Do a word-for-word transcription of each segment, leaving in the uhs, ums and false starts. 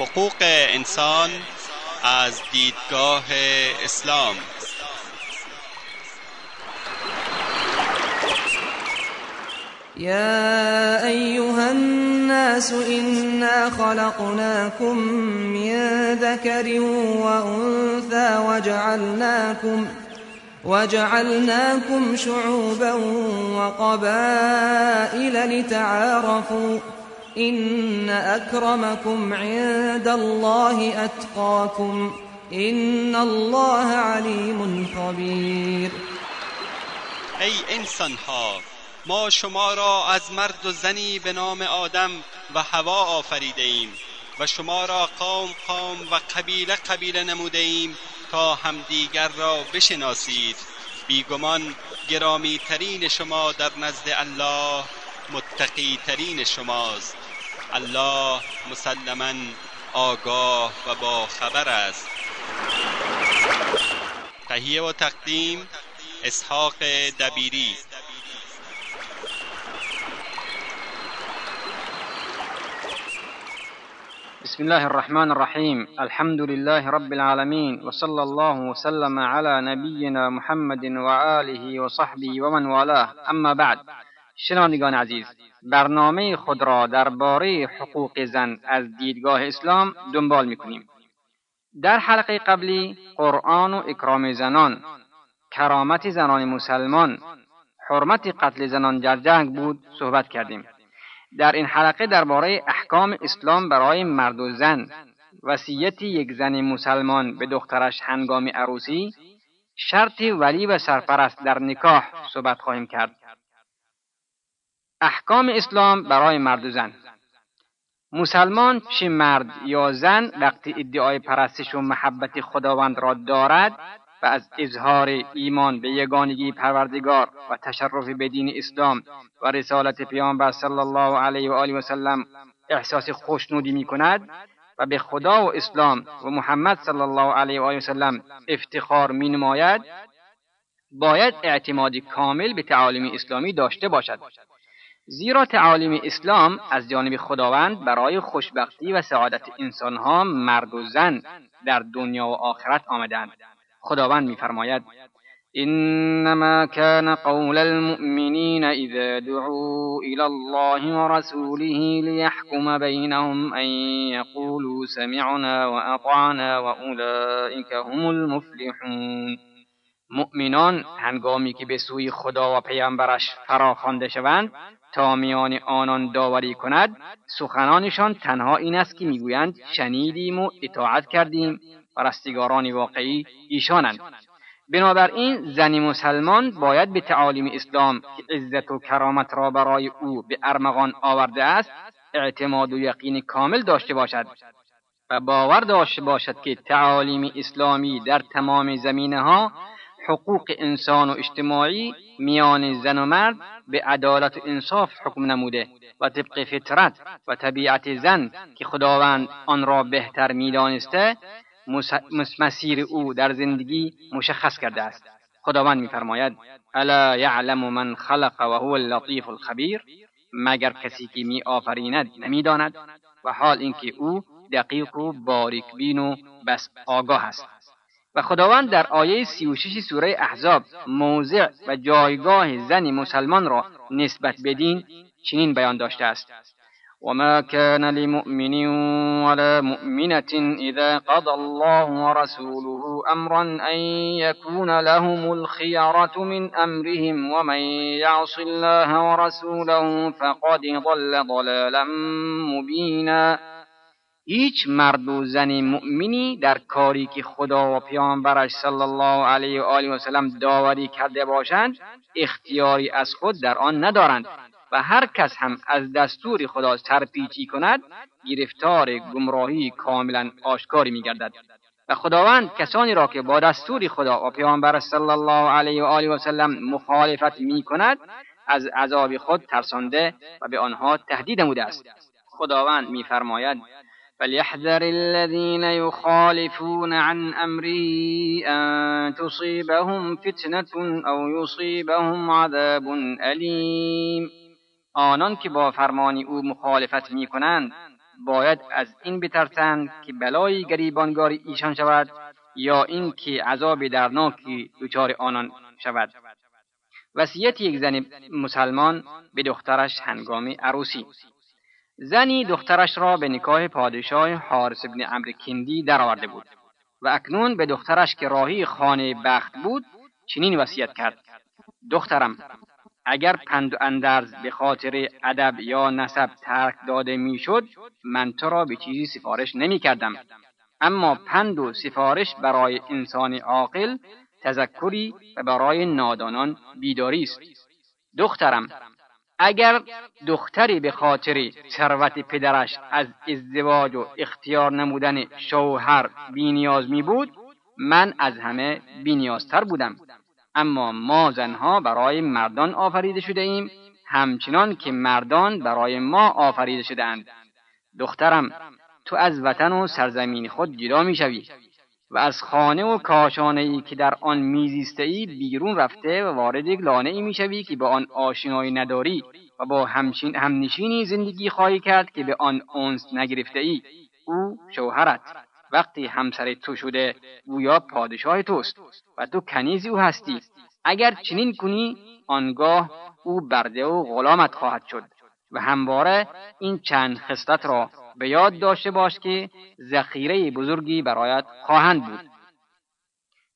حقوق انسان از دیدگاه اسلام. يا أيها الناس إنا خلقناكم من ذكر وأنثى وجعلناكم وجعلناكم شعوبا وقبائل لتعارفوا إن أكرمكم عند الله أتقاكم إن الله عليم خبير. أي إنسان ها، ما شما را از مرد و زنی به نام آدم و حوا آفریده ایم و شما را قوم قوم و قبیله قبیله نموده ایم تا همدیگر را بشناسید. بیگمان گرامی ترین شما در نزد الله متقی ترین شماست. الله مسلما آگاه و با خبر است. تهیه و تقدیم اسحاق دبیری. بسم الله الرحمن الرحيم. الحمد لله رب العالمين، وصلى الله وسلم على نبينا محمد وآله وصحبه ومن والاه. اما بعد، شنوندگان عزیز، برنامه خود را درباره حقوق زن از دیدگاه اسلام دنبال میکنیم. در حلقه قبلی قرآن و اکرام زنان، کرامت زنان مسلمان، حرمت قتل زنان در جنگ بود صحبت کردیم. در این حلقه درباره احکام اسلام برای مرد و زن، وصیت یک زن مسلمان به دخترش هنگام عروسی، شرط ولی و سرپرست در نکاح صحبت خواهیم کرد. احکام اسلام برای مرد و زن. مسلمان چه مرد یا زن وقتی ادعای پرستش و محبت خداوند را دارد و از اظهار ایمان به یگانگی پروردگار و تشرف به دین اسلام و رسالت پیامبر صلی الله علیه و آله و سلم احساس خوشنودی می کند و به خدا و اسلام و محمد صلی الله علیه و آله و سلم افتخار می نماید، باید اعتماد کامل به تعالیم اسلامی داشته باشد، زیرا تعالیم اسلام از جانب خداوند برای خوشبختی و سعادت انسانها مرد و زن در دنیا و آخرت آمدند. خداوند می‌فرماید: انما كان قول المؤمنين اذا دعوا الى الله ورسوله ليحكم بينهم ان يقولوا سمعنا واطعنا واولئك هم المفلحون. مؤمنان هنگامی که به سوی خدا و پیامبرش فراخوانده شوند تا میان آنان داوری کند، سخنانشان تنها این است که میگویند شنیدیم و اطاعت کردیم و رستگاران واقعی ایشانند. بنابراین زن مسلمان باید به تعالیم اسلام که عزت و کرامت را برای او به ارمغان آورده است اعتماد و یقین کامل داشته باشد و باور داشته باشد که تعالیم اسلامی در تمام زمینه ها حقوق انسان و اجتماعی میان زن و مرد به عدالت و انصاف حکم نموده و طبق فطرت و طبیعت زن که خداوند آن را بهتر میدانسته مسیر او در زندگی مشخص کرده است. خداوند می‌فرماید: الا یعلم من خلق و هو اللطیف الخبیر. مگر کسی که می آفریند نمی‌داند؟ و حال اینکه او دقیق و باریک بین و بس آگاه است. و خداوند در آیه سی و شش سوره احزاب موضع و جایگاه زن مسلمان را نسبت به دین چنین بیان داشته است: وما كان لمؤمن ولا مؤمنة إذا قضى الله ورسوله أمرا أن يكون لهم الخيرة من أمرهم ومن يعص الله ورسوله فقد ضل ضلالا مبينا. هیچ مرد و زن مؤمنی در کاری که خدا و پیامبرش صلی الله علیه و آله و سلم داوری کرده باشند اختیاری از خود در آن ندارند و هر کس هم از دستور خدا سرپیچی کند گرفتار گمراهی کاملا آشکاری می‌گردد. و خداوند کسانی را که با دستور خدا و پیامبر صلی الله علیه و آله و سلم مخالفت می‌کند از عذاب خود ترسانده و به آنها تهدید نموده است. خداوند می‌فرماید: فليحذر الذين يخالفون عن أمره أن تصيبهم فتنة أو يصيبهم عذاب أليم. آنان که با فرمان او مخالفت می کنند باید از این بترسند که بلای گریبانگار ایشان شود یا این که عذاب درناکی دچار آنان شود. وصیت یک زن مسلمان به دخترش هنگام عروسی. زنی دخترش را به نکاح پادشاه حارث بن عمرو کندی درآورده بود و اکنون به دخترش که راهی خانه بخت بود چنین وصیت کرد: دخترم، اگر پند و اندرز به خاطر ادب یا نسب ترک داده میشد من تو را به چیزی سفارش نمی کردم، اما پند و سفارش برای انسان عاقل تذکری و برای نادانان بیداری است. دخترم، اگر دختری به خاطر ثروت پدرش از ازدواج و اختیار نمودن شوهر بی‌نیاز می بود من از همه بی‌نیازتر بودم، اما ما زنها برای مردان آفریده شده ایم همچنان که مردان برای ما آفریده شده اند. دخترم، تو از وطن و سرزمین خود جدا می شوی و از خانه و کاشانه‌ای که در آن میزیسته‌ای بیرون رفته و وارد یک لانه‌ای می‌شوی که با آن آشنایی نداری و با همچین همنشینی زندگی خواهی کرد که به آن انس نگرفته‌ای. او شوهرت وقتی همسر تو شده گویا پادشاه توست و تو کنیز او هستی. اگر چنین کنی آنگاه او برده و غلامت خواهد شد. و همواره این چند خصلت را به یاد داشته باش که ذخیره بزرگی برایت خواهند بود.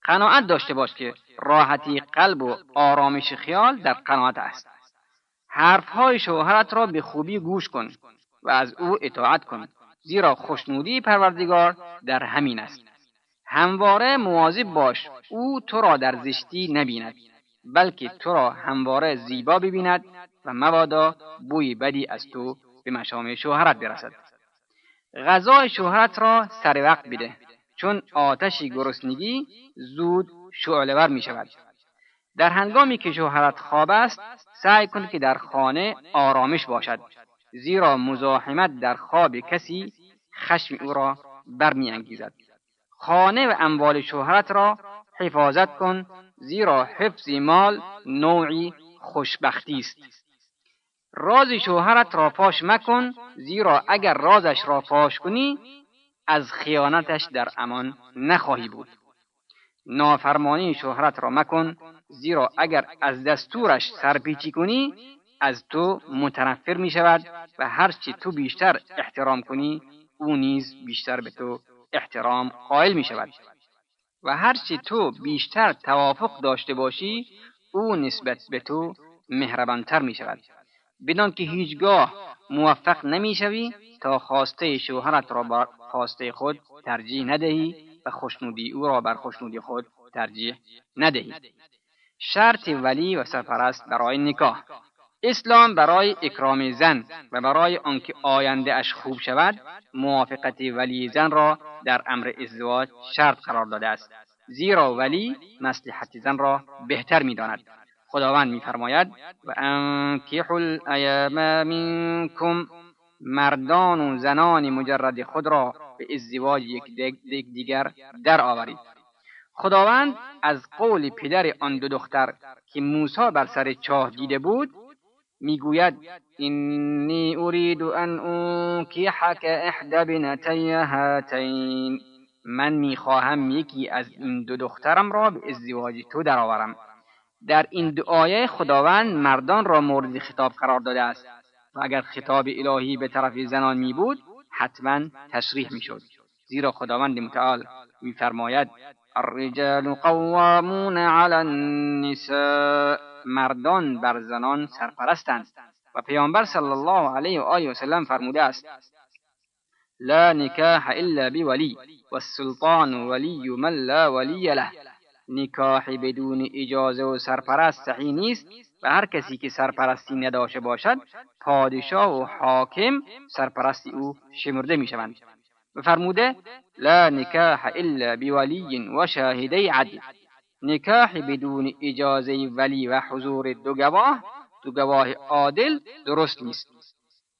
قناعت داشته باش که راحتی قلب و آرامش خیال در قناعت است. حرفهای شوهرت را به خوبی گوش کن و از او اطاعت کن، زیرا خوشنودی پروردگار در همین است. همواره مواظب باش او تو را در زشتی نبیند، بلکه تو را همواره زیبا ببیند و مبادا بوی بدی از تو به مشام شوهرت برسد. غذای شوهرت را سر وقت بده، چون آتش گرسنگی زود شعله ور می شود. در هنگامی که شوهرت خواب است سعی کن که در خانه آرامش باشد، زیرا مزاحمت در خواب کسی خشم او را برمی انگیزد. خانه و اموال شوهرت را حفاظت کن، زیرا حفظ مال نوعی خوشبختی است. راز شوهرت را فاش مکن، زیرا اگر رازش را فاش کنی از خیانتش در امان نخواهی بود. نافرمانی شوهرت را مکن، زیرا اگر از دستورش سرپیچی کنی از تو متنفر می شود و هرچی تو بیشتر احترام کنی او نیز بیشتر به تو احترام قائل می شود و هرچی تو بیشتر توافق داشته باشی او نسبت به تو مهربانتر می شود. بدان که هیچگاه موفق نمی شوی تا خواسته شوهرت را بر خواسته خود ترجیح ندهی و خوشنودی او را بر خوشنودی خود ترجیح ندهی. شرط ولی و سرپرست برای نکاح. اسلام برای اکرام زن و برای آنکه آینده اش خوب شود موافقت ولی زن را در امر ازدواج شرط قرار داده است، زیرا ولی مصلحت زن را بهتر می داند. خداوند می فرماید: و انکحوا الایام منکم، مردان و زنان مجرد خود را به ازدواج یک دیگر در آورید. خداوند از قول پدر آن دو دختر که موسی بر سر چاه دیده بود میگوید: اینی ارید ان انکحک احدی بنتی هاتین، من میخواهم یکی از این دو دخترم را به ازدواج تو درآورم. در این دعای خداوند مردان را مورد خطاب قرار داده است و اگر خطاب الهی به طرف زنان می بود حتما تشریح می شد، زیرا خداوند متعال می فرماید: الرجال قوامون علی النساء، مردان بر زنان سرپرستند. و پیامبر صلی الله علیه و آله و سلم فرموده است: لا نکاح الا بولی و السلطان ولی من لا ولی له. نکاح بدون اجازه و سرپرست صحیح نیست و هر کسی که سرپرستی نداشته باشد پادشاه و حاکم سرپرستی او شمرده می شوند. و فرموده: لا نکاح الا بولی و شاهدی عدل. نکاح بدون اجازه ولی و حضور دو گواه دو گواه عادل درست نیست.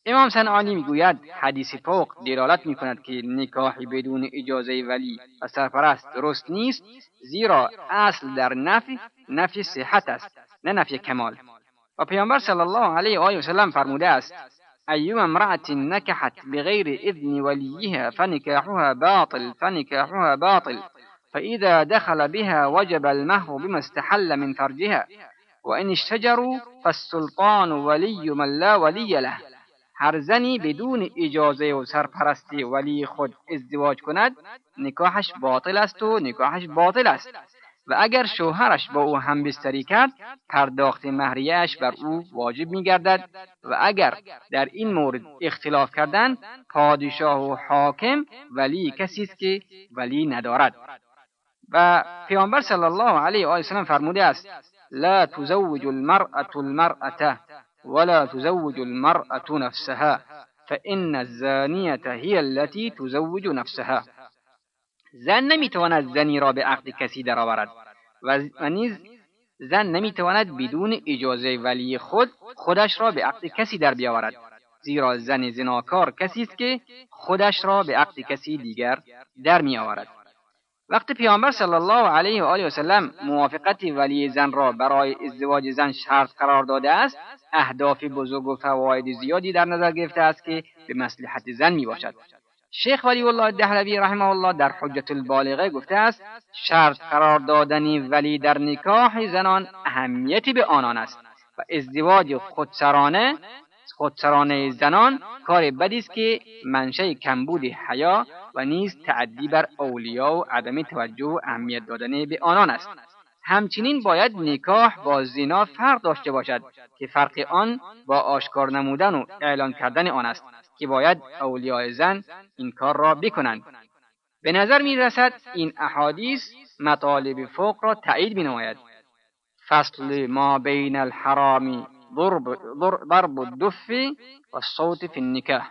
امام صنعانی میگوید حدیث فوق دلالت میکند که نکاح بدون اجازه ولی و سرپرست درست نیست، زیرا اصل در نفی نفی صحت است نه نفی کمال. و پیامبر صلی الله علیه و آله و سلم فرموده است: أيما امرأة نكحت بغير إذن وليها فنكاحها باطل فنكاحها باطل فإذا دخل بها وجب المهر بما استحل من فرجها، وإن اشتجروا فالسلطان ولي من لا ولی له. هر زنی بدون اجازه و سرپرستی ولی خود ازدواج کند نکاحش باطل است و نکاحش باطل است، و اگر شوهرش با او همبستری کرد پرداخت مهریه‌اش بر او واجب می‌گردد، و اگر در این مورد اختلاف کردند پادشاه و حاکم ولی کسی است که ولی ندارد. و پیامبر صلی الله علیه و آله و سلم فرموده است: لا تزوج المرأة المرأة ولا تزوج المرأة نفسها فإن الزانية هي التي تزوج نفسها. زن نمیتواند زنی را به عقد کسی درآورد و نیز زن نمیتواند بدون اجازه ولی خود خودش را به عقد کسی در بیاورد، زیرا زن زناکار کسی است که خودش را به عقد کسی دیگر در میآورد. وقتی پیامبر صلی الله علیه و آله و سلم موافقت ولی زن را برای ازدواج زن شرط قرار داده است، اهداف بزرگ و فواید زیادی در نظر گرفته است که به مصلحت زن می باشد. شیخ ولی الله دهلوی رحمه الله در حجت البالغه گفته است: شرط قرار دادن ولی در نکاح زنان اهمیتی به آنان است و ازدواج خودسرانه خودسرانه زنان کار بدی است که منشأ کمبود حیا و نیز تعدی بر اولیا و عدم توجه و اهمیت دادن به آنان است. همچنین باید نکاح با زنا فرق داشته باشد که فرق آن با آشکار نمودن و اعلان کردن آن است که باید اولیاء زن این کار را بکنند. به نظر می رسد این احادیث مطالب فوق را تایید می نماید. فصل ما بین الحرام ضرب ضرب الدف و الصوت فی النکاح.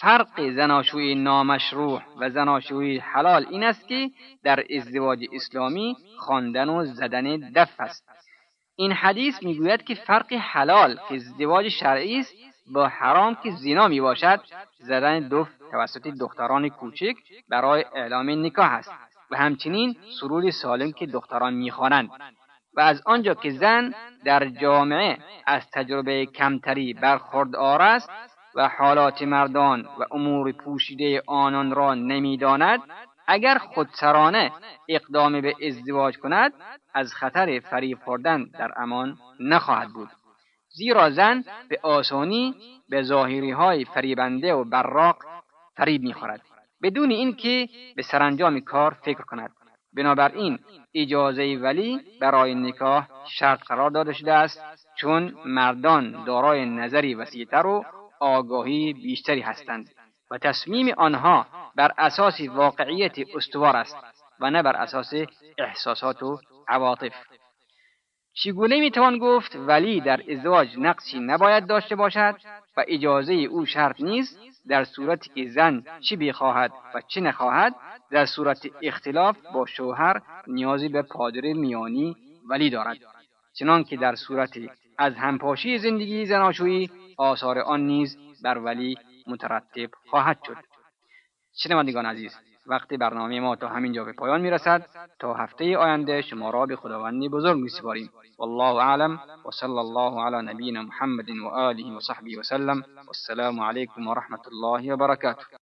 فرق زناشویی نامشروع و زناشویی حلال این است که در ازدواج اسلامی خواندن و زدن دف است. این حدیث می گوید که فرق حلال که ازدواج شرعی است با حرام که زنا می باشد زدن دف توسط دختران کوچک برای اعلام نکاح است، و همچنین سرود سالم که دختران می خوانند. و از آنجا که زن در جامعه از تجربه کمتری برخوردار است و حالات مردان و امور پوشیده آنان را نمی داند، اگر خودسرانه اقدام به ازدواج کند از خطر فریب خوردن در امان نخواهد بود، زیرا زن به آسانی به ظاهری‌های فریبنده و براق فریب می‌خورد بدون اینکه به سرانجام کار فکر کند. بنابراین اجازه ولی برای نکاح شرط قرار داده شده است، چون مردان دارای نظری وسیع‌تر و آگاهی بیشتری هستند و تصمیم آنها بر اساس واقعیت استوار است و نه بر اساس احساسات و عواطف. چگونه میتوان گفت ولی در ازدواج نقشی نباید داشته باشد و اجازه او شرط نیست؟ در صورتی که زن چی بخواهد و چی نخواهد، در صورت اختلاف با شوهر نیازی به پادر میانی ولی دارد، چنانکه در صورت از همپاشی زندگی زناشویی آثار آن نیز بر ولی مترتب خواهد شد. شنوندگان عزیز، وقتی برنامه ما تا همین جا به پایان میرسد. تا هفته آینده شما را به خداوند بزرگ میسپاریم. والله اعلم و صلی الله علی نبینا محمد و آله و صحبه و سلم. والسلام علیکم و رحمت الله و برکاته.